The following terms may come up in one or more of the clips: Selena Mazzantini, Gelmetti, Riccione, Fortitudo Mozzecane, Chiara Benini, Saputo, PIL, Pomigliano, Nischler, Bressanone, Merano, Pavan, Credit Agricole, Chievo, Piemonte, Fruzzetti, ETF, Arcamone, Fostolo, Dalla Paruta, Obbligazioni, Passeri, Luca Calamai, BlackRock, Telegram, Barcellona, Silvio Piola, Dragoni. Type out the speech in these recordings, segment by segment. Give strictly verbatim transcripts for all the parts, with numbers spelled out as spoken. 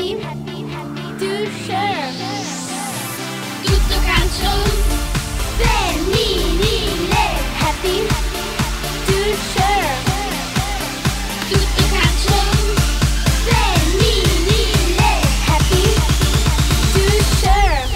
happy, happy, happy to share. Tutto calcio femminile. Happy, happy to share. Tutto calcio femminile. Happy to share.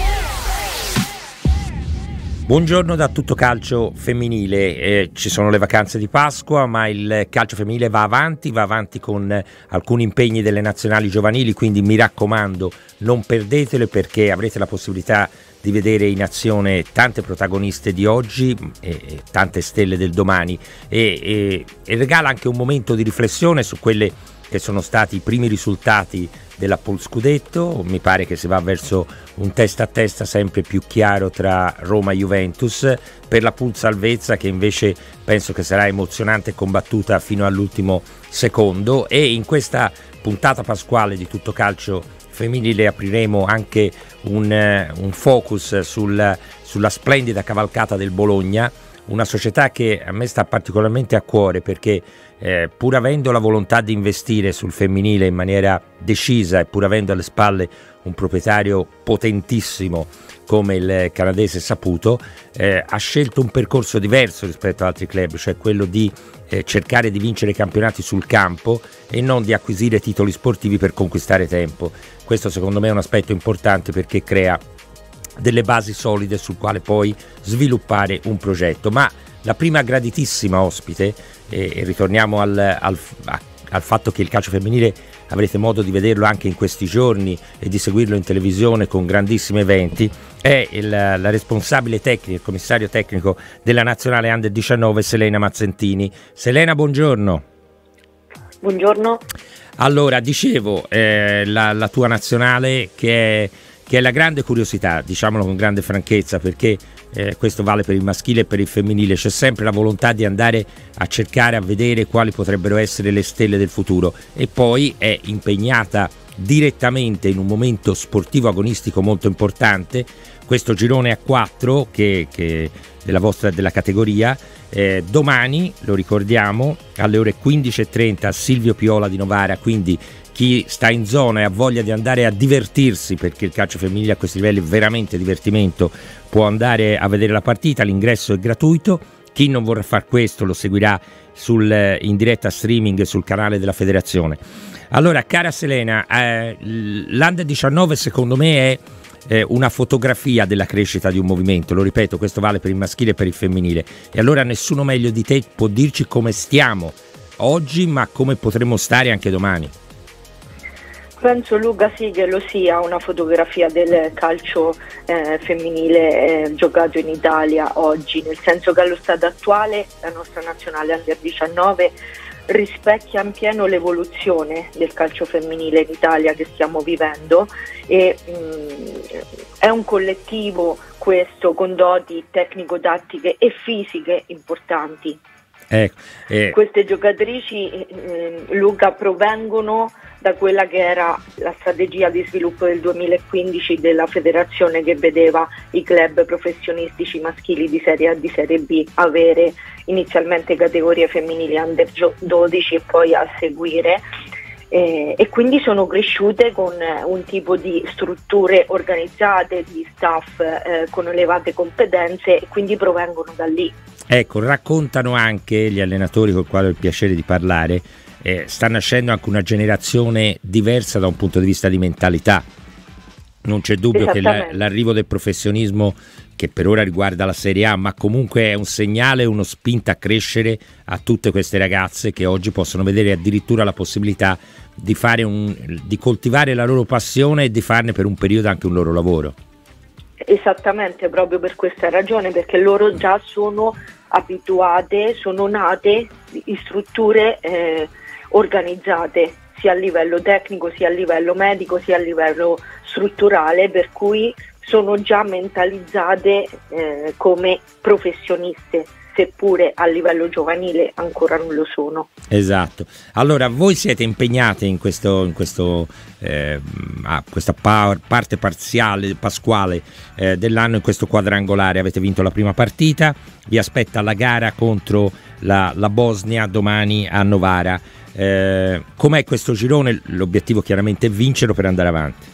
Buongiorno da Tutto Calcio Femminile. Eh, ci sono le vacanze di Pasqua, ma il calcio femminile va avanti, va avanti con alcuni impegni delle nazionali giovanili, quindi mi raccomando non perdetelo, perché avrete la possibilità di vedere in azione tante protagoniste di oggi e, e tante stelle del domani, e, e, e regala anche un momento di riflessione su quelle che sono stati i primi risultati della Pool Scudetto. Mi pare che si va verso un testa a testa sempre più chiaro tra Roma e Juventus per la Pool Salvezza, che invece penso che sarà emozionante e combattuta fino all'ultimo secondo. E in questa puntata pasquale di Tutto Calcio Femminile apriremo anche un, un focus sul, sulla splendida cavalcata del Bologna, una società che a me sta particolarmente a cuore, perché eh, pur avendo la volontà di investire sul femminile in maniera decisa e pur avendo alle spalle un proprietario potentissimo come il canadese Saputo, eh, ha scelto un percorso diverso rispetto ad altri club, cioè quello di eh, cercare di vincere i campionati sul campo e non di acquisire titoli sportivi per conquistare tempo. Questo secondo me è un aspetto importante, perché crea delle basi solide sul quale poi sviluppare un progetto. Ma la prima graditissima ospite, e eh, ritorniamo al, al, al fatto che il calcio femminile avrete modo di vederlo anche in questi giorni e di seguirlo in televisione con grandissimi eventi, è il, la responsabile tecnica, il commissario tecnico della nazionale Under diciannove, Selena Mazzantini. Selena, buongiorno. Buongiorno. Allora, dicevo, eh, la, la tua nazionale che è che è la grande curiosità, diciamolo con grande franchezza, perché eh, questo vale per il maschile e per il femminile, c'è sempre la volontà di andare a cercare, a vedere quali potrebbero essere le stelle del futuro, e poi è impegnata direttamente in un momento sportivo agonistico molto importante, questo girone a quattro che, che della vostra della categoria. Eh, domani, lo ricordiamo, alle ore quindici e trenta a Silvio Piola di Novara, quindi chi sta in zona e ha voglia di andare a divertirsi, perché il calcio femminile a questi livelli è veramente divertimento, può andare a vedere la partita, l'ingresso è gratuito. Chi non vorrà far questo lo seguirà sul, in diretta streaming sul canale della federazione. Allora, cara Selena, eh, l'Under diciannove secondo me è eh, una fotografia della crescita di un movimento, lo ripeto, questo vale per il maschile e per il femminile, e allora nessuno meglio di te può dirci come stiamo oggi, ma come potremo stare anche domani. Penso, Luca, sì, che lo sia una fotografia del calcio eh, femminile eh, giocato in Italia oggi, nel senso che allo stato attuale la nostra nazionale Under diciannove rispecchia in pieno l'evoluzione del calcio femminile in Italia che stiamo vivendo, e mh, è un collettivo questo con doti tecnico-tattiche e fisiche importanti. Eh, eh. Queste giocatrici, eh, Luca, provengono da quella che era la strategia di sviluppo del duemilaquindici della federazione, che vedeva i club professionistici maschili di Serie A e di Serie B avere inizialmente categorie femminili Under dodici e poi a seguire, eh, e quindi sono cresciute con un tipo di strutture organizzate, di staff eh, con elevate competenze, e quindi provengono da lì. Ecco, raccontano anche gli allenatori con i quali ho il piacere di parlare, eh, sta nascendo anche una generazione diversa da un punto di vista di mentalità. Non c'è dubbio che la, l'arrivo del professionismo, che per ora riguarda la Serie A, ma comunque è un segnale, uno spinta a crescere a tutte queste ragazze, che oggi possono vedere addirittura la possibilità di, fare un, di coltivare la loro passione e di farne per un periodo anche un loro lavoro. Esattamente, proprio per questa ragione, perché loro già sono abituate, sono nate in strutture eh, organizzate, sia a livello tecnico, sia a livello medico, sia a livello strutturale, per cui sono già mentalizzate eh, come professioniste, seppure a livello giovanile ancora non lo sono. Esatto. Allora, voi siete impegnate in questo, in questo eh, a questa par- parte parziale pasquale eh, dell'anno, in questo quadrangolare. Avete vinto la prima partita, vi aspetta la gara contro la, la Bosnia domani a Novara. Eh, com'è questo girone? L'obiettivo chiaramente è vincerlo per andare avanti.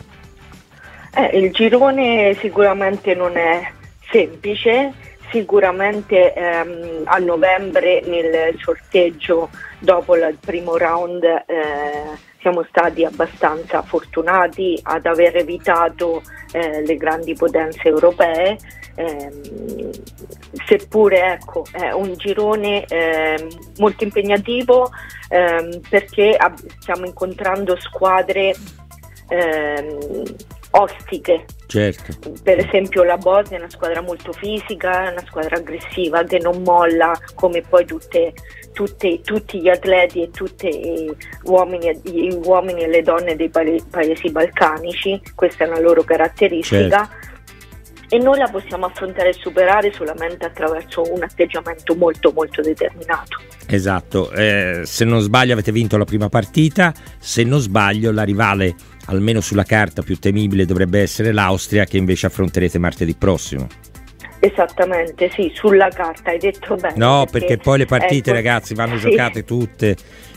Eh, il girone sicuramente non è semplice, sicuramente ehm, a novembre nel sorteggio dopo il primo round eh, siamo stati abbastanza fortunati ad aver evitato eh, le grandi potenze europee, ehm, seppure ecco è un girone eh, molto impegnativo ehm, perché ab- stiamo incontrando squadre ehm, ostiche. Certo. Per esempio la Bosnia è una squadra molto fisica, è una squadra aggressiva che non molla, come poi tutte, tutte, tutti gli atleti e tutti gli uomini, gli uomini e le donne dei paesi balcanici. Questa è una loro caratteristica. Certo. E noi la possiamo affrontare e superare solamente attraverso un atteggiamento molto molto determinato. Esatto, eh, se non sbaglio avete vinto la prima partita, se non sbaglio la rivale, almeno sulla carta, più temibile dovrebbe essere l'Austria, che invece affronterete martedì prossimo. Esattamente, sì, sulla carta, hai detto bene. No, perché, perché poi le partite, ecco, ragazzi, vanno sì. giocate tutte,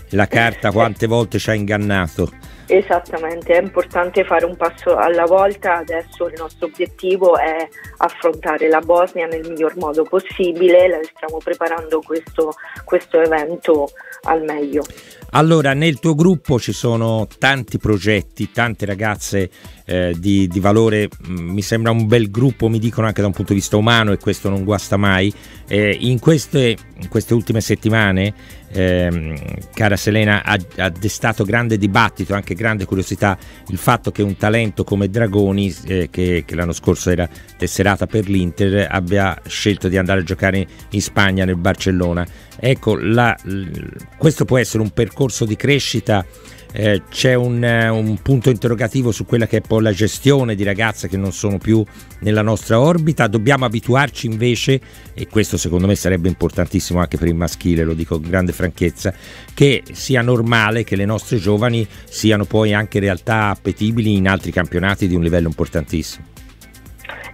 la carta quante volte ci ha ingannato. Esattamente, è importante fare un passo alla volta. Adesso il nostro obiettivo è affrontare la Bosnia nel miglior modo possibile, stiamo preparando questo, questo evento al meglio. Allora, nel tuo gruppo ci sono tanti progetti, tante ragazze eh, di, di valore, mi sembra un bel gruppo, mi dicono anche da un punto di vista umano, e questo non guasta mai. Eh, in, queste, in queste ultime settimane, eh, cara Selena, ha, ha destato grande dibattito, anche grande curiosità, il fatto che un talento come Dragoni, eh, che, che l'anno scorso era tesserata per l'Inter, abbia scelto di andare a giocare in Spagna, nel Barcellona. Ecco, la, questo può essere un percorso di crescita. Eh, c'è un, un punto interrogativo su quella che è poi la gestione di ragazze che non sono più nella nostra orbita. Dobbiamo abituarci invece, e questo secondo me sarebbe importantissimo anche per il maschile, lo dico con grande franchezza, che sia normale che le nostre giovani siano poi anche realtà appetibili in altri campionati di un livello importantissimo.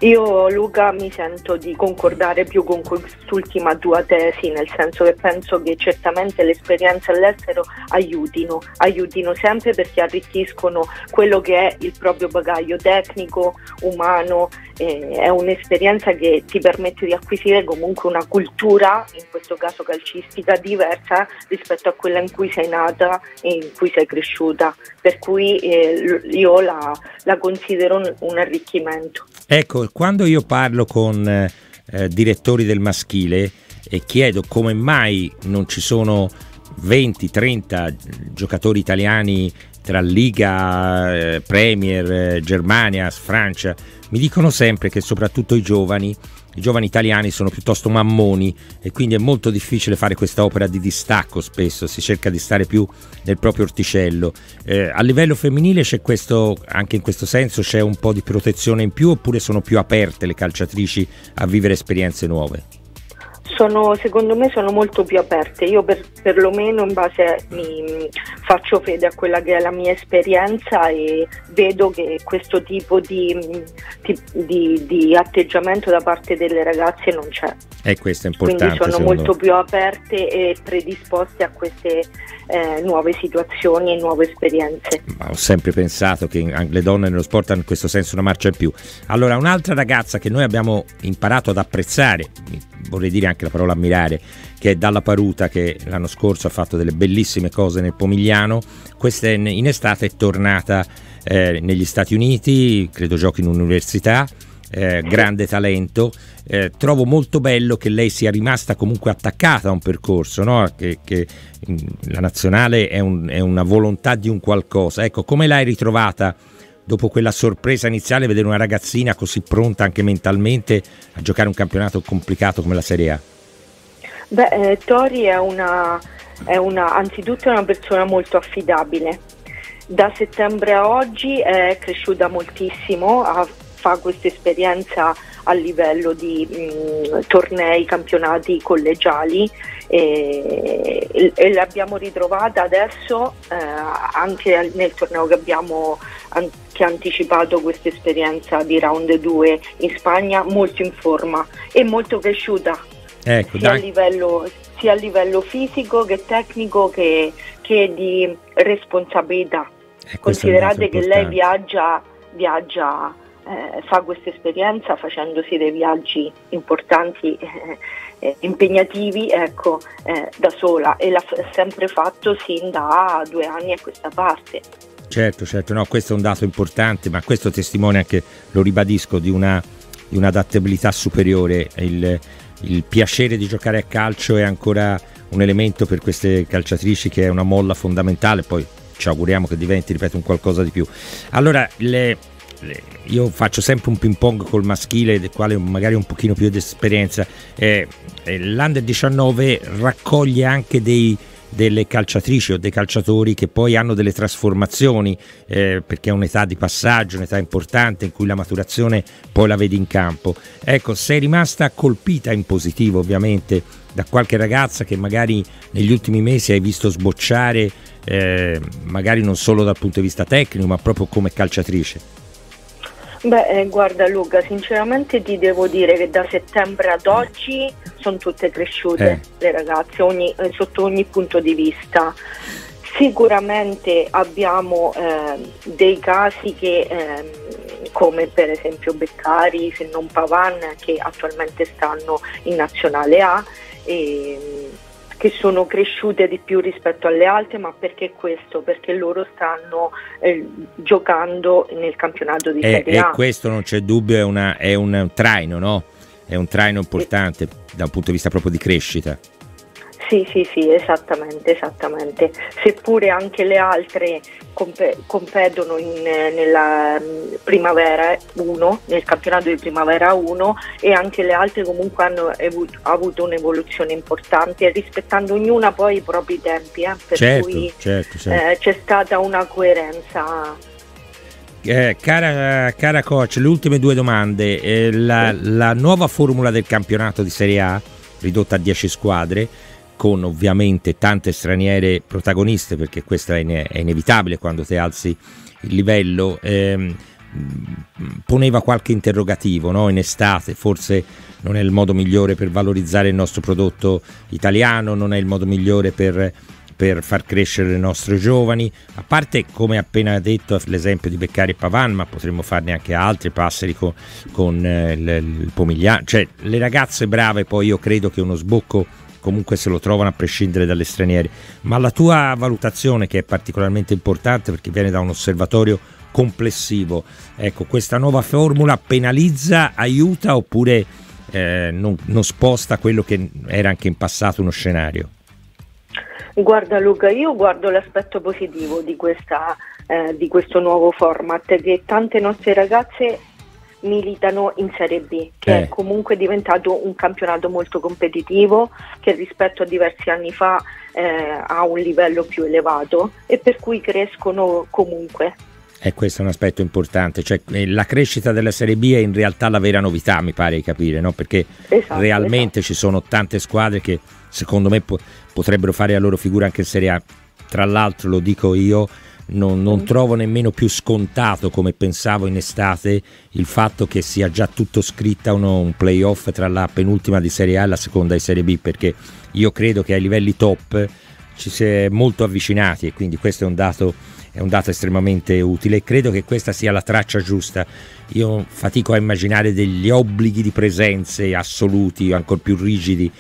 Io, Luca, mi sento di concordare più con quest'ultima tua tesi, nel senso che penso che certamente le esperienze all'estero aiutino, aiutino sempre, perché arricchiscono quello che è il proprio bagaglio tecnico, umano, eh, è un'esperienza che ti permette di acquisire comunque una cultura, in questo caso calcistica, diversa rispetto a quella in cui sei nata e in cui sei cresciuta, per cui eh, io la, la considero un, un arricchimento. Ecco, quando io parlo con eh, direttori del maschile e chiedo come mai non ci sono venti trenta giocatori italiani tra Liga, eh, Premier, eh, Germania, Francia, mi dicono sempre che soprattutto i giovani, i giovani italiani sono piuttosto mammoni, e quindi è molto difficile fare questa opera di distacco, spesso si cerca di stare più nel proprio orticello. Eh, a livello femminile c'è questo, anche in questo senso c'è un po' di protezione in più, oppure sono più aperte le calciatrici a vivere esperienze nuove? Sono, secondo me sono molto più aperte, io per, perlomeno in base a, mi faccio fede a quella che è la mia esperienza, e vedo che questo tipo di, di, di atteggiamento da parte delle ragazze non c'è. E questo è importante. Quindi sono molto me. più aperte e predisposte a queste eh, nuove situazioni e nuove esperienze. Ma ho sempre pensato che le donne nello sport hanno in questo senso una marcia in più. Allora, un'altra ragazza che noi abbiamo imparato ad apprezzare, vorrei dire anche la parola ammirare, che è Dalla Paruta, che l'anno scorso ha fatto delle bellissime cose nel Pomigliano, questa in estate è tornata eh, negli Stati Uniti, credo giochi in un'università, eh, grande talento. Eh, trovo molto bello che lei sia rimasta comunque attaccata a un percorso, no? che, che la nazionale è, un, è una volontà di un qualcosa. Ecco, come l'hai ritrovata dopo quella sorpresa iniziale, vedere una ragazzina così pronta anche mentalmente a giocare un campionato complicato come la Serie A? Beh, eh, Tori è una, è una, anzitutto è una persona molto affidabile. Da settembre a oggi è cresciuta moltissimo, ha, fa questa esperienza a livello di mh, tornei, campionati collegiali, e, e, e l'abbiamo ritrovata adesso eh, anche nel torneo che abbiamo an- che ha anticipato questa esperienza di round due in Spagna, molto in forma e molto cresciuta. Ecco, sia, a livello, sia a livello fisico che tecnico che, che di responsabilità. Eh, Considerate che lei viaggia, viaggia eh, fa questa esperienza facendosi dei viaggi importanti, eh, eh, impegnativi, ecco, eh, da sola, e l'ha f- sempre fatto sin da due anni a questa parte. Certo, certo, no, questo è un dato importante, ma questo testimonia anche, lo ribadisco, di una di un'adattabilità superiore. Il, il piacere di giocare a calcio è ancora un elemento per queste calciatrici che è una molla fondamentale, poi ci auguriamo che diventi, ripeto, un qualcosa di più. Allora, le, le, io faccio sempre un ping pong col maschile, del quale magari ho un pochino più di esperienza. Eh, l'Under diciannove raccoglie anche dei... delle calciatrici o dei calciatori che poi hanno delle trasformazioni, eh, perché è un'età di passaggio, un'età importante in cui la maturazione poi la vedi in campo. Ecco, sei rimasta colpita in positivo ovviamente da qualche ragazza che magari negli ultimi mesi hai visto sbocciare, eh, magari non solo dal punto di vista tecnico ma proprio come calciatrice? Beh, eh, guarda Luca, sinceramente ti devo dire che da settembre ad oggi sono tutte cresciute eh. le ragazze, ogni, eh, sotto ogni punto di vista. Sicuramente abbiamo eh, dei casi che, eh, come per esempio Beccari, se non Pavan, che attualmente stanno in Nazionale A, e, che sono cresciute di più rispetto alle altre, ma perché questo? Perché loro stanno eh, giocando nel campionato di Serie A. E questo non c'è dubbio, è, una, è un traino, no? È un traino importante sì. Da un punto di vista proprio di crescita. Sì, sì, sì, esattamente, esattamente. Seppure anche le altre comp- competono in, nella Primavera uno, nel campionato di Primavera uno, e anche le altre comunque hanno ev- avuto un'evoluzione importante, rispettando ognuna poi i propri tempi, eh, per certo, cui certo, certo. Eh, c'è stata una coerenza. Eh, cara, cara coach, le ultime due domande. Eh, la, sì. la nuova formula del campionato di Serie A, ridotta a dieci squadre, con ovviamente tante straniere protagoniste, perché questo è, ine- è inevitabile quando te alzi il livello, ehm, poneva qualche interrogativo, no? In estate forse non è il modo migliore per valorizzare il nostro prodotto italiano, non è il modo migliore per, per far crescere i nostri giovani, a parte, come appena detto, l'esempio di Beccari e Pavan, ma potremmo farne anche altri, Passeri con, con eh, il, il Pomigliano, cioè le ragazze brave. Poi io credo che uno sbocco comunque se lo trovano a prescindere dalle straniere, ma la tua valutazione, che è particolarmente importante perché viene da un osservatorio complessivo, ecco, questa nuova formula penalizza, aiuta oppure eh, non, non sposta quello che era anche in passato uno scenario? Guarda Luca, io guardo l'aspetto positivo di, questa, eh, di questo nuovo format, che tante nostre ragazze militano in Serie B, che eh. è comunque diventato un campionato molto competitivo, che rispetto a diversi anni fa eh, ha un livello più elevato e per cui crescono comunque. E questo è un aspetto importante, cioè la crescita della Serie B è in realtà la vera novità, mi pare di capire, no? Perché esatto, realmente esatto. Ci sono tante squadre che secondo me po- potrebbero fare la loro figura anche in Serie A. Tra l'altro, lo dico io, Non, non trovo nemmeno più scontato, come pensavo in estate, il fatto che sia già tutto scritta uno, un playoff tra la penultima di Serie A e la seconda di Serie B, perché io credo che ai livelli top ci si è molto avvicinati, e quindi questo è un dato, è un dato estremamente utile, e credo che questa sia la traccia giusta. Io fatico a immaginare degli obblighi di presenze assoluti, ancor più rigidi,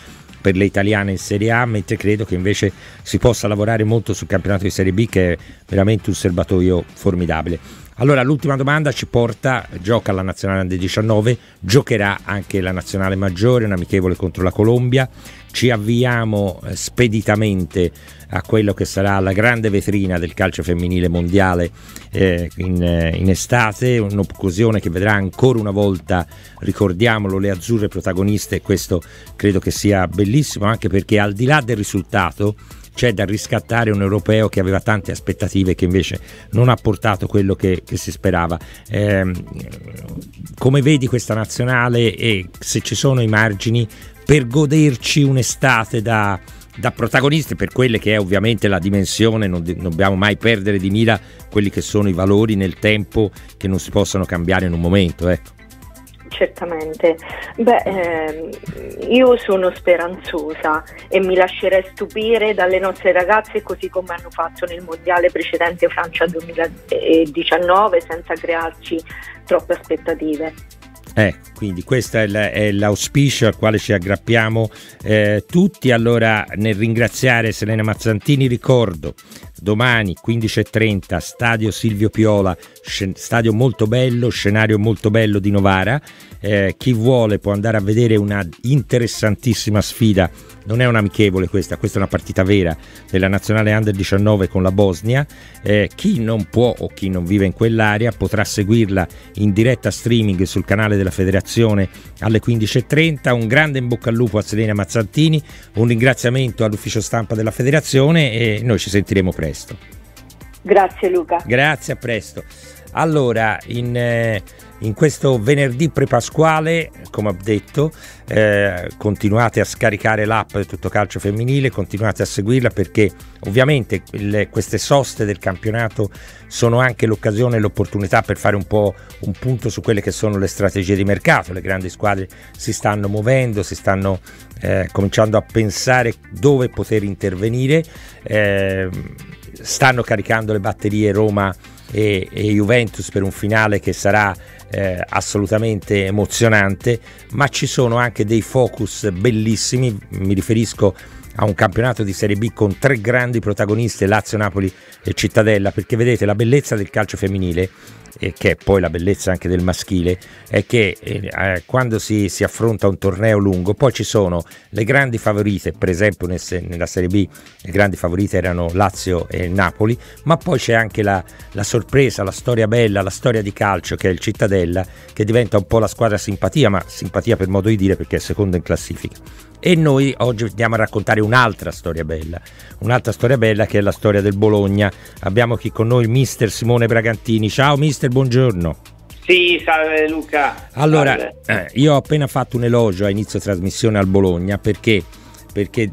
per le italiane in Serie A, mentre credo che invece si possa lavorare molto sul campionato di Serie B, che è veramente un serbatoio formidabile. Allora, l'ultima domanda ci porta, gioca la nazionale under diciannove, giocherà anche la nazionale maggiore, un amichevole contro la Colombia. Ci avviamo speditamente a quello che sarà la grande vetrina del calcio femminile mondiale eh, in, in estate, un'occasione che vedrà ancora una volta, ricordiamolo, le azzurre protagoniste, e questo credo che sia bellissimo, anche perché al di là del risultato c'è da riscattare un europeo che aveva tante aspettative, che invece non ha portato quello che, che si sperava. Eh, come vedi questa nazionale, e se ci sono i margini per goderci un'estate da, da protagoniste, per quelle che è ovviamente la dimensione, non, di, non dobbiamo mai perdere di mira quelli che sono i valori nel tempo, che non si possono cambiare in un momento, ecco. Eh. certamente. Beh, ehm, io sono speranzosa e mi lascerei stupire dalle nostre ragazze, così come hanno fatto nel mondiale precedente Francia duemiladiciannove, senza crearci troppe aspettative. Ecco, quindi questo è, la, è l'auspicio al quale ci aggrappiamo eh, tutti. Allora, nel ringraziare Selena Mazzantini, ricordo domani quindici e trenta stadio Silvio Piola, scen- stadio molto bello, scenario molto bello di Novara. Eh, chi vuole può andare a vedere una interessantissima sfida. Non è un'amichevole questa, questa è una partita vera della nazionale under diciannove con la Bosnia. Eh, chi non può o chi non vive in quell'area potrà seguirla in diretta streaming sul canale della federazione alle quindici e trenta. Un grande in bocca al lupo a Selena Mazzantini, un ringraziamento all'ufficio stampa della federazione e noi ci sentiremo presto. Grazie Luca. Grazie, a presto. Allora, in... Eh... in questo venerdì prepasquale, come ho detto, eh, continuate a scaricare l'app di Tutto Calcio Femminile, continuate a seguirla, perché ovviamente le, queste soste del campionato sono anche l'occasione e l'opportunità per fare un po' un punto su quelle che sono le strategie di mercato. Le grandi squadre si stanno muovendo, si stanno eh, cominciando a pensare dove poter intervenire, eh, stanno caricando le batterie Roma e, e Juventus per un finale che sarà eh, assolutamente emozionante, ma ci sono anche dei focus bellissimi. Mi riferisco a un campionato di Serie B con tre grandi protagoniste, Lazio, Napoli e Cittadella, perché vedete, la bellezza del calcio femminile, e che è poi la bellezza anche del maschile, è che eh, quando si, si affronta un torneo lungo poi ci sono le grandi favorite. Per esempio nel, nella Serie B le grandi favorite erano Lazio e Napoli, ma poi c'è anche la, la sorpresa, la storia bella, la storia di calcio che è il Cittadella, che diventa un po' la squadra simpatia, ma simpatia per modo di dire, perché è seconda in classifica. E noi oggi andiamo a raccontare un'altra storia bella, un'altra storia bella che è la storia del Bologna. Abbiamo qui con noi mister Simone Bragantini. Ciao mister, buongiorno. Sì, salve Luca. Allora, salve. Eh, io ho appena fatto un elogio a inizio trasmissione al Bologna, perché perché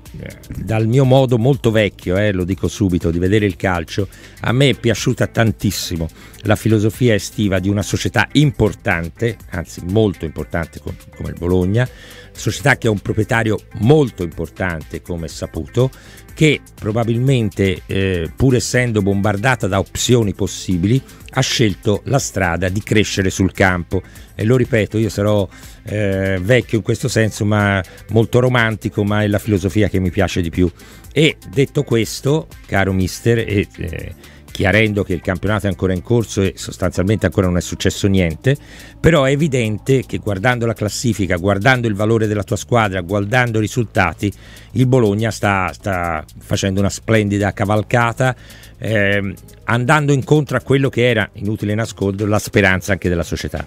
dal mio modo molto vecchio, eh, lo dico subito, di vedere il calcio, a me è piaciuta tantissimo la filosofia estiva di una società importante, anzi molto importante come il Bologna, società che ha un proprietario molto importante come è saputo, che probabilmente eh, pur essendo bombardata da opzioni possibili ha scelto la strada di crescere sul campo. E lo ripeto, io sarò eh, vecchio in questo senso, ma molto romantico, ma è la filosofia che mi piace di più. E detto questo, caro mister, e, eh, chiarendo che il campionato è ancora in corso e sostanzialmente ancora non è successo niente, però è evidente che guardando la classifica, guardando il valore della tua squadra, guardando i risultati, il Bologna sta, sta facendo una splendida cavalcata, eh, andando incontro a quello che era, inutile nascondere, la speranza anche della società.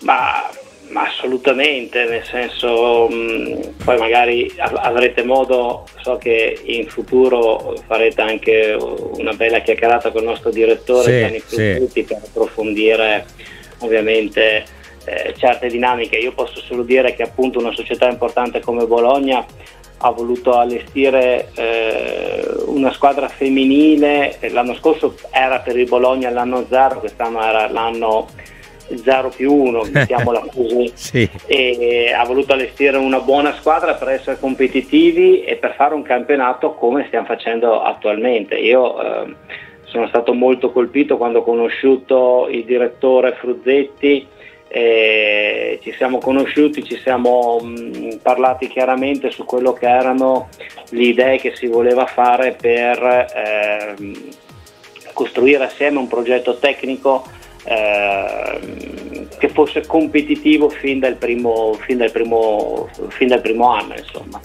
Ma, ma assolutamente, nel senso, mh, poi magari avrete modo, so che in futuro farete anche una bella chiacchierata con il nostro direttore, sì, sì, per approfondire ovviamente eh, certe dinamiche. Io posso solo dire che appunto una società importante come Bologna ha voluto allestire eh, una squadra femminile. L'anno scorso era per il Bologna l'anno zero, quest'anno era l'anno zero più uno, mettiamola così. Sì. E ha voluto allestire una buona squadra per essere competitivi e per fare un campionato come stiamo facendo attualmente. Io eh, sono stato molto colpito quando ho conosciuto il direttore Fruzzetti, eh, ci siamo conosciuti, ci siamo mh, parlati chiaramente su quello che erano le idee che si voleva fare per eh, costruire assieme un progetto tecnico Eh, che fosse competitivo fin dal primo, fin dal primo, fin dal primo anno, insomma.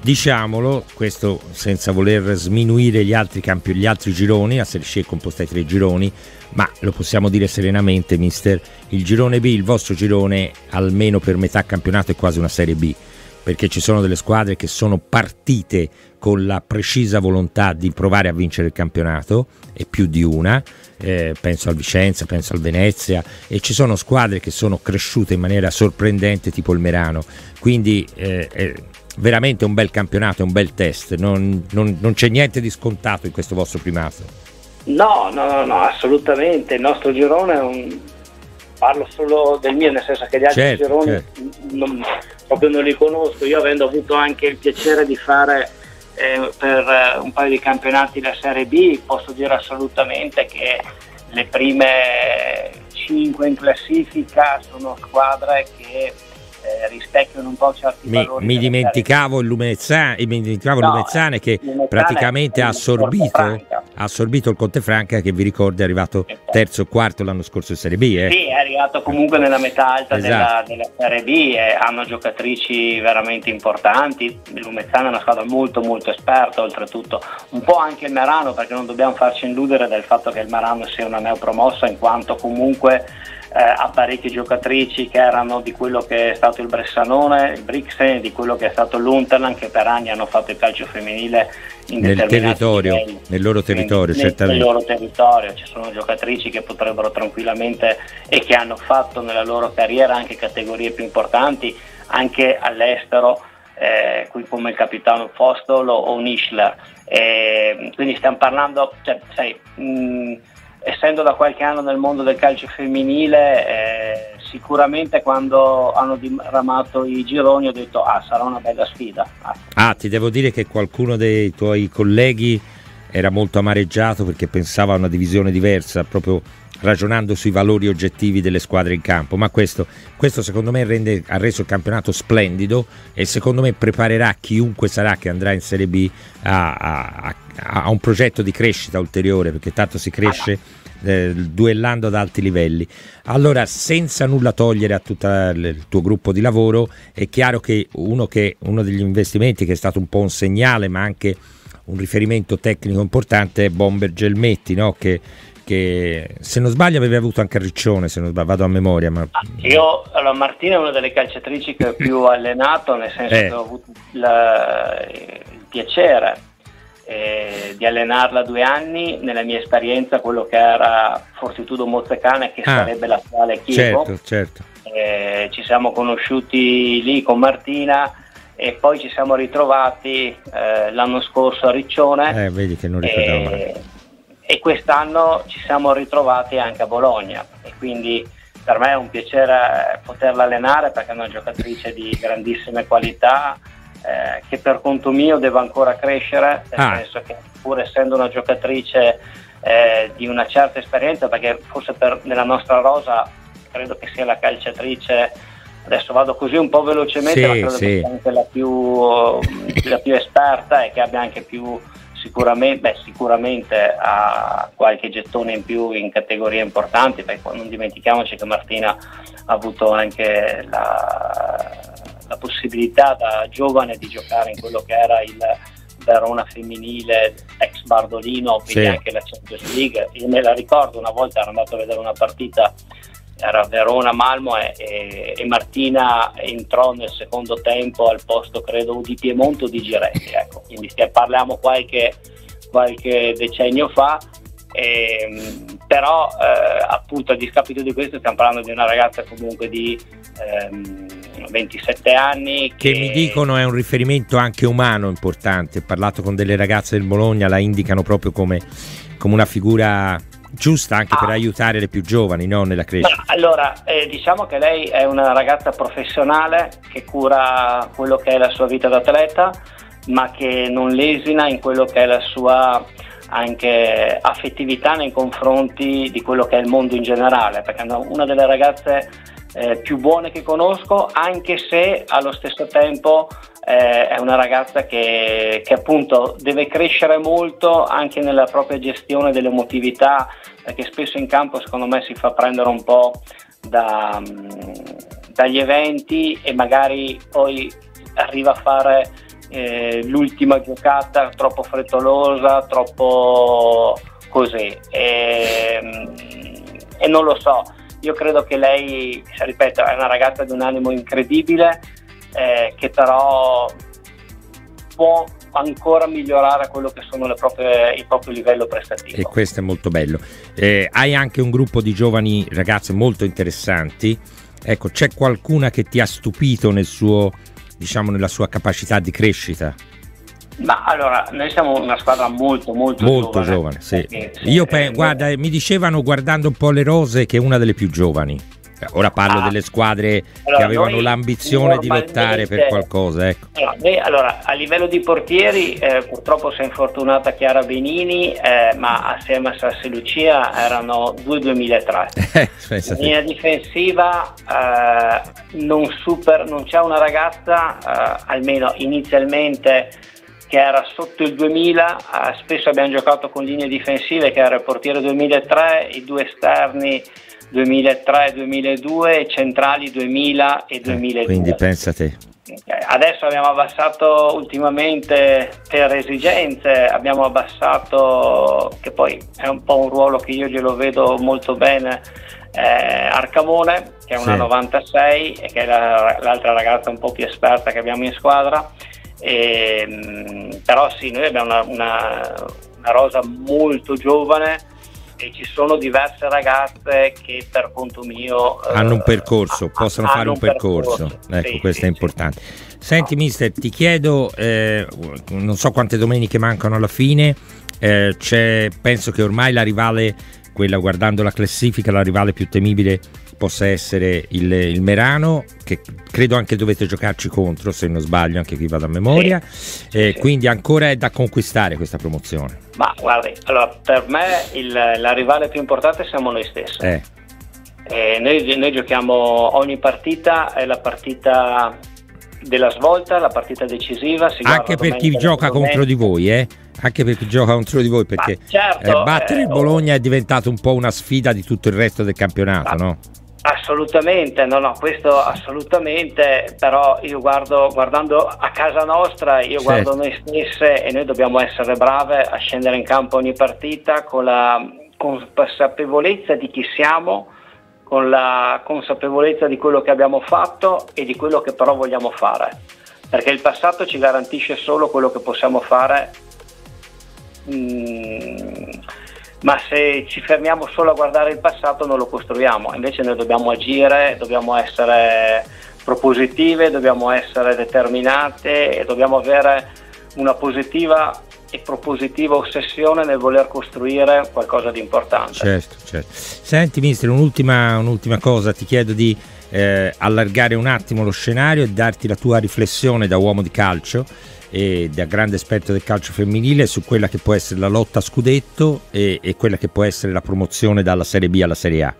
Diciamolo, questo senza voler sminuire gli altri campi, gli altri gironi. La Serie C è composta di tre gironi, ma lo possiamo dire serenamente, mister, il girone B, il vostro girone, almeno per metà campionato è quasi una Serie B, perché ci sono delle squadre che sono partite con la precisa volontà di provare a vincere il campionato, e più di una, eh, penso al Vicenza, penso al Venezia, e ci sono squadre che sono cresciute in maniera sorprendente, tipo il Merano. Quindi eh, è veramente un bel campionato, è un bel test, non, non, non c'è niente di scontato in questo vostro primato. No, no, no, no, assolutamente, il nostro girone è un parlo solo del mio, nel senso che gli altri certo, gironi certo. Non, proprio non li conosco. Io, avendo avuto anche il piacere di fare eh, per un paio di campionati la Serie B, posso dire assolutamente che le prime cinque in classifica sono squadre che eh, rispecchiano un po' certi mi, valori. Mi dimenticavo il Lumezzane, mi dimenticavo no, Lumezzane che Lumezzane praticamente ha assorbito, assorbito il Conte Franca, che vi ricordo è arrivato terzo o quarto l'anno scorso in Serie B. Eh? Sì, è arrivato comunque nella metà alta esatto. della, della Serie B, e hanno giocatrici veramente importanti. Il Lumezzane è una squadra molto molto esperta, oltretutto un po' anche il Merano, perché non dobbiamo farci illudere del fatto che il Merano sia una neopromossa, in quanto comunque Eh, ha parecchie giocatrici che erano di quello che è stato il Bressanone, il Brixen, di quello che è stato l'Unterland, che per anni hanno fatto il calcio femminile in nel territorio, livelli. nel loro territorio, nel, certamente. Nel loro territorio ci sono giocatrici che potrebbero tranquillamente, e che hanno fatto nella loro carriera anche categorie più importanti, anche all'estero, eh, qui come il capitano Fostolo o Nischler. Eh, quindi stiamo parlando, cioè, sai, mh, essendo da qualche anno nel mondo del calcio femminile, eh, sicuramente quando hanno diramato i gironi ho detto ah sarà una bella sfida. Ah, ah ti devo dire che qualcuno dei tuoi colleghi era molto amareggiato perché pensava a una divisione diversa, proprio ragionando sui valori oggettivi delle squadre in campo, ma questo, questo secondo me rende, ha reso il campionato splendido, e secondo me preparerà chiunque sarà che andrà in Serie B a, a, a, a un progetto di crescita ulteriore, perché tanto si cresce eh, duellando ad alti livelli. Allora, senza nulla togliere a tutto il tuo gruppo di lavoro, è chiaro che uno, che uno degli investimenti che è stato un po' un segnale, ma anche un riferimento tecnico importante, è Bomber Gelmetti, no? che Che, se non sbaglio, avevi avuto anche Riccione, se non sbaglio, vado a memoria. Ma... Io, allora, Martina è una delle calciatrici che ho più allenato, nel senso eh. che ho avuto la, il piacere eh, di allenarla due anni, nella mia esperienza, quello che era Fortitudo Mozzecane, che ah, sarebbe l'attuale Chievo. Certo, certo. Eh, ci siamo conosciuti lì con Martina, e poi ci siamo ritrovati eh, l'anno scorso a Riccione. Eh, vedi che non ricordavo eh, mai. E quest'anno ci siamo ritrovati anche a Bologna, e quindi per me è un piacere poterla allenare, perché è una giocatrice di grandissime qualità, eh, che per conto mio deve ancora crescere, nel ah. senso che, pur essendo una giocatrice eh, di una certa esperienza, perché forse per, nella nostra rosa credo che sia la calciatrice, adesso vado così un po' velocemente, sì, ma credo sì. che sia anche la più, la più esperta, e che abbia anche più... Sicuramente, beh, sicuramente ha qualche gettone in più in categorie importanti, perché non dimentichiamoci che Martina ha avuto anche la, la possibilità da giovane di giocare in quello che era il Verona Femminile, ex Bardolino, quindi sì. anche la Champions League. Io me la ricordo, una volta ero andato a vedere una partita, era Verona Malmo, e, e, e Martina entrò nel secondo tempo al posto, credo, di Piemonte o di Girelli, ecco. Quindi parliamo qualche, qualche decennio fa, e, però eh, appunto, a discapito di questo, stiamo parlando di una ragazza comunque di ehm, ventisette anni che... che mi dicono è un riferimento anche umano importante. Ho parlato con delle ragazze del Bologna, la indicano proprio come, come una figura giusta anche ah. per aiutare le più giovani, no? Nella crescita. Ma allora, eh, diciamo che lei è una ragazza professionale che cura quello che è la sua vita d'atleta, ma che non lesina in quello che è la sua anche affettività nei confronti di quello che è il mondo in generale, perché è una delle ragazze eh, più buone che conosco, anche se allo stesso tempo eh, è una ragazza che, che appunto deve crescere molto anche nella propria gestione dell'emotività, perché spesso in campo secondo me si fa prendere un po' da, dagli eventi, e magari poi arriva a fare eh, l'ultima giocata troppo frettolosa, troppo così, e, e non lo so. Io credo che lei, ripeto, è una ragazza di un animo incredibile, eh, che però può ancora migliorare quello che sono le proprie, il proprio livello prestativo. E questo è molto bello. Eh, hai anche un gruppo di giovani ragazze molto interessanti. Ecco, c'è qualcuna che ti ha stupito nel suo, diciamo, nella sua capacità di crescita? Ma allora, noi siamo una squadra molto molto, molto giovane, giovane sì. Perché, sì, io eh, guarda, eh, mi dicevano guardando un po' le rose che è una delle più giovani. Ora parlo ah. delle squadre allora, che avevano noi, l'ambizione di lottare per qualcosa, ecco. Allora, noi, allora a livello di portieri eh, purtroppo si è infortunata Chiara Benini, eh, ma assieme a Sassi Lucia erano due duemilatré. In linea difensiva eh, non, super, non c'è una ragazza, eh, almeno inizialmente, che era sotto il duemila, eh, spesso abbiamo giocato con linee difensive che era il portiere duemilatré, i due esterni duemilatré duemiladue, centrali duemila e duemiladue. Quindi pensa te. Adesso abbiamo abbassato ultimamente per esigenze, abbiamo abbassato, che poi è un po' un ruolo che io glielo vedo molto bene, eh, Arcamone, che è una sì. novantasei e che è la, l'altra ragazza un po' più esperta che abbiamo in squadra. E, però sì, noi abbiamo una, una, una rosa molto giovane e ci sono diverse ragazze che per conto mio hanno un percorso, eh, possono fare un percorso, percorso. Ecco, sì, questo sì, è importante. Sì. Senti no. mister, ti chiedo, eh, non so quante domeniche mancano alla fine, eh, c'è, penso che ormai la rivale, quella guardando la classifica, la rivale più temibile possa essere il, il Merano, che credo anche dovete giocarci contro, se non sbaglio, anche qui vado a memoria, sì, eh, sì. Quindi ancora è da conquistare questa promozione. Ma guardi, allora per me il, la rivale più importante siamo noi stessi, eh. Eh, noi, noi giochiamo ogni partita, è la partita della svolta, la partita decisiva, si anche per chi gioca domenica. contro di voi, eh? Anche per chi gioca contro di voi, perché certo, eh, battere eh, il Bologna oh. è diventato un po' una sfida di tutto il resto del campionato, ma, no? Assolutamente, no no, questo assolutamente, però io guardo, guardando a casa nostra, io certo. guardo noi stesse e noi dobbiamo essere brave a scendere in campo ogni partita con la consapevolezza di chi siamo, con la consapevolezza di quello che abbiamo fatto e di quello che però vogliamo fare, perché il passato ci garantisce solo quello che possiamo fare, mm, ma se ci fermiamo solo a guardare il passato non lo costruiamo, invece noi dobbiamo agire, dobbiamo essere propositive, dobbiamo essere determinate e dobbiamo avere una positiva e propositiva ossessione nel voler costruire qualcosa di importante. Certo, certo. Senti mister, un'ultima, un'ultima cosa, ti chiedo di eh, allargare un attimo lo scenario e darti la tua riflessione da uomo di calcio e da grande esperto del calcio femminile su quella che può essere la lotta a scudetto e, e quella che può essere la promozione dalla Serie B alla Serie A.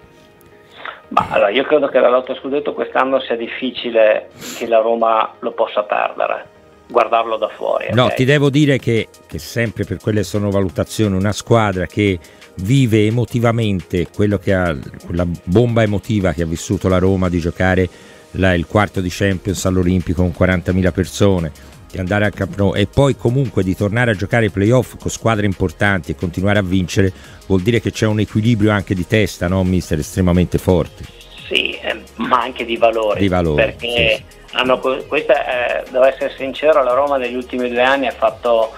Ma allora, io credo che la lotta a scudetto quest'anno sia difficile che la Roma lo possa perdere, guardarlo da fuori. No, okay? Ti devo dire che, che sempre per quelle sono valutazioni, una squadra che vive emotivamente quello che ha, quella bomba emotiva che ha vissuto la Roma di giocare la, il quarto di Champions all'Olimpico con quarantamila persone, di andare al Camp Nou e poi comunque di tornare a giocare i playoff con squadre importanti e continuare a vincere, vuol dire che c'è un equilibrio anche di testa, no mister, estremamente forte. Sì, eh, ma anche di valori, di valori perché sì, sì. Hanno, questa, eh, devo essere sincero, la Roma negli ultimi due anni ha fatto,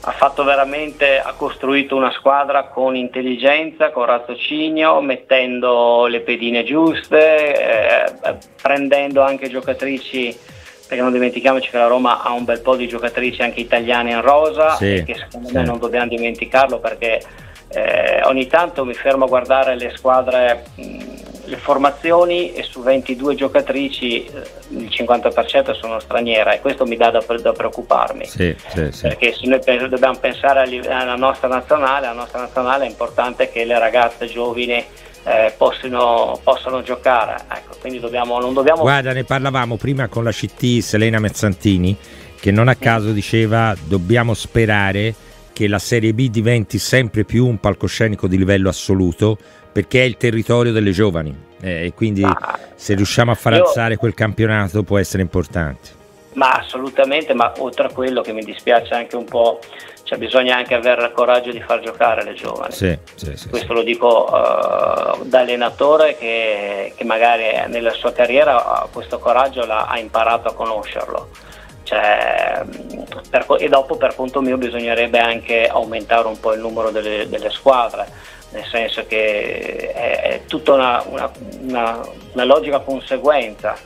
ha fatto veramente, ha costruito una squadra con intelligenza, con raziocinio, mettendo le pedine giuste, eh, prendendo anche giocatrici, perché non dimentichiamoci che la Roma ha un bel po' di giocatrici anche italiane in rosa, sì, che secondo sì. me non dobbiamo dimenticarlo, perché eh, ogni tanto mi fermo a guardare le squadre, mh, le formazioni, e su ventidue giocatrici il cinquanta per cento sono straniere, e questo mi dà da, da preoccuparmi, sì, sì, sì. perché se noi pens- dobbiamo pensare alla nostra nazionale, la nostra nazionale è importante che le ragazze giovani eh, possano, possano giocare, ecco, quindi dobbiamo, non dobbiamo... Guarda, ne parlavamo prima con la C T Selena Mazzantini, che non a caso diceva dobbiamo sperare che la Serie B diventi sempre più un palcoscenico di livello assoluto, perché è il territorio delle giovani, eh, e quindi ma, se riusciamo a far io, alzare quel campionato può essere importante. Ma assolutamente, ma oltre a quello che mi dispiace anche un po', cioè bisogna anche avere il coraggio di far giocare le giovani. Sì, sì, sì, questo sì. lo dico uh, da allenatore che, che magari nella sua carriera uh, questo coraggio l'ha, ha imparato a conoscerlo. Cioè, per, e dopo per conto mio bisognerebbe anche aumentare un po' il numero delle, delle squadre, nel senso che è, è tutta una, una, una, una logica conseguenza,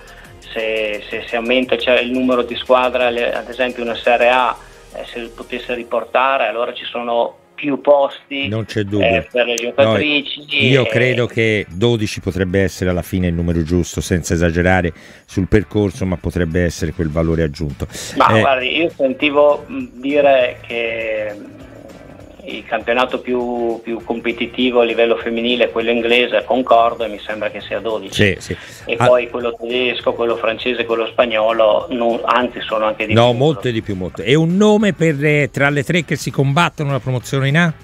se, se si aumenta cioè, il numero di squadre, ad esempio una Serie A, eh, se potesse riportare, allora ci sono più posti, non c'è dubbio, eh, per le giocatrici. No, io e... credo che dodici potrebbe essere alla fine il numero giusto, senza esagerare sul percorso, ma potrebbe essere quel valore aggiunto. Ma eh... guardi, io sentivo dire che il campionato più, più competitivo a livello femminile è quello inglese, concordo, e mi sembra che sia dodici. Sì, sì. E ah, poi quello tedesco, quello francese, quello spagnolo, non, anzi sono anche di no, più. No, molte di più, molte. E un nome per eh, tra le tre che si combattono la promozione in A?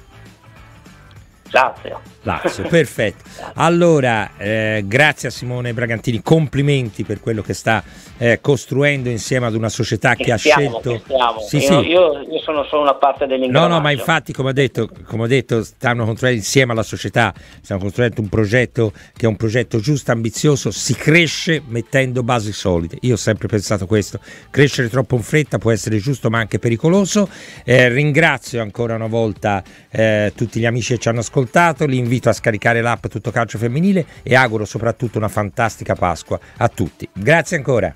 Lazio. Lazio, perfetto. Allora, eh, grazie a Simone Bragantini, complimenti per quello che sta eh, costruendo insieme ad una società che, che ha stiamo, scelto. Che sì, io, sì. Io, io sono solo una parte dell'ingranaggio. No, no, ma infatti, come ho detto, come ho detto, stanno costruendo insieme alla società, stanno costruendo un progetto che è un progetto giusto, ambizioso, si cresce mettendo basi solide. Io ho sempre pensato questo, crescere troppo in fretta può essere giusto ma anche pericoloso. Eh, ringrazio ancora una volta eh, tutti gli amici che ci hanno ascoltato, li invito a scaricare l'app Tutto Calcio Femminile e auguro soprattutto una fantastica Pasqua a tutti. Grazie ancora.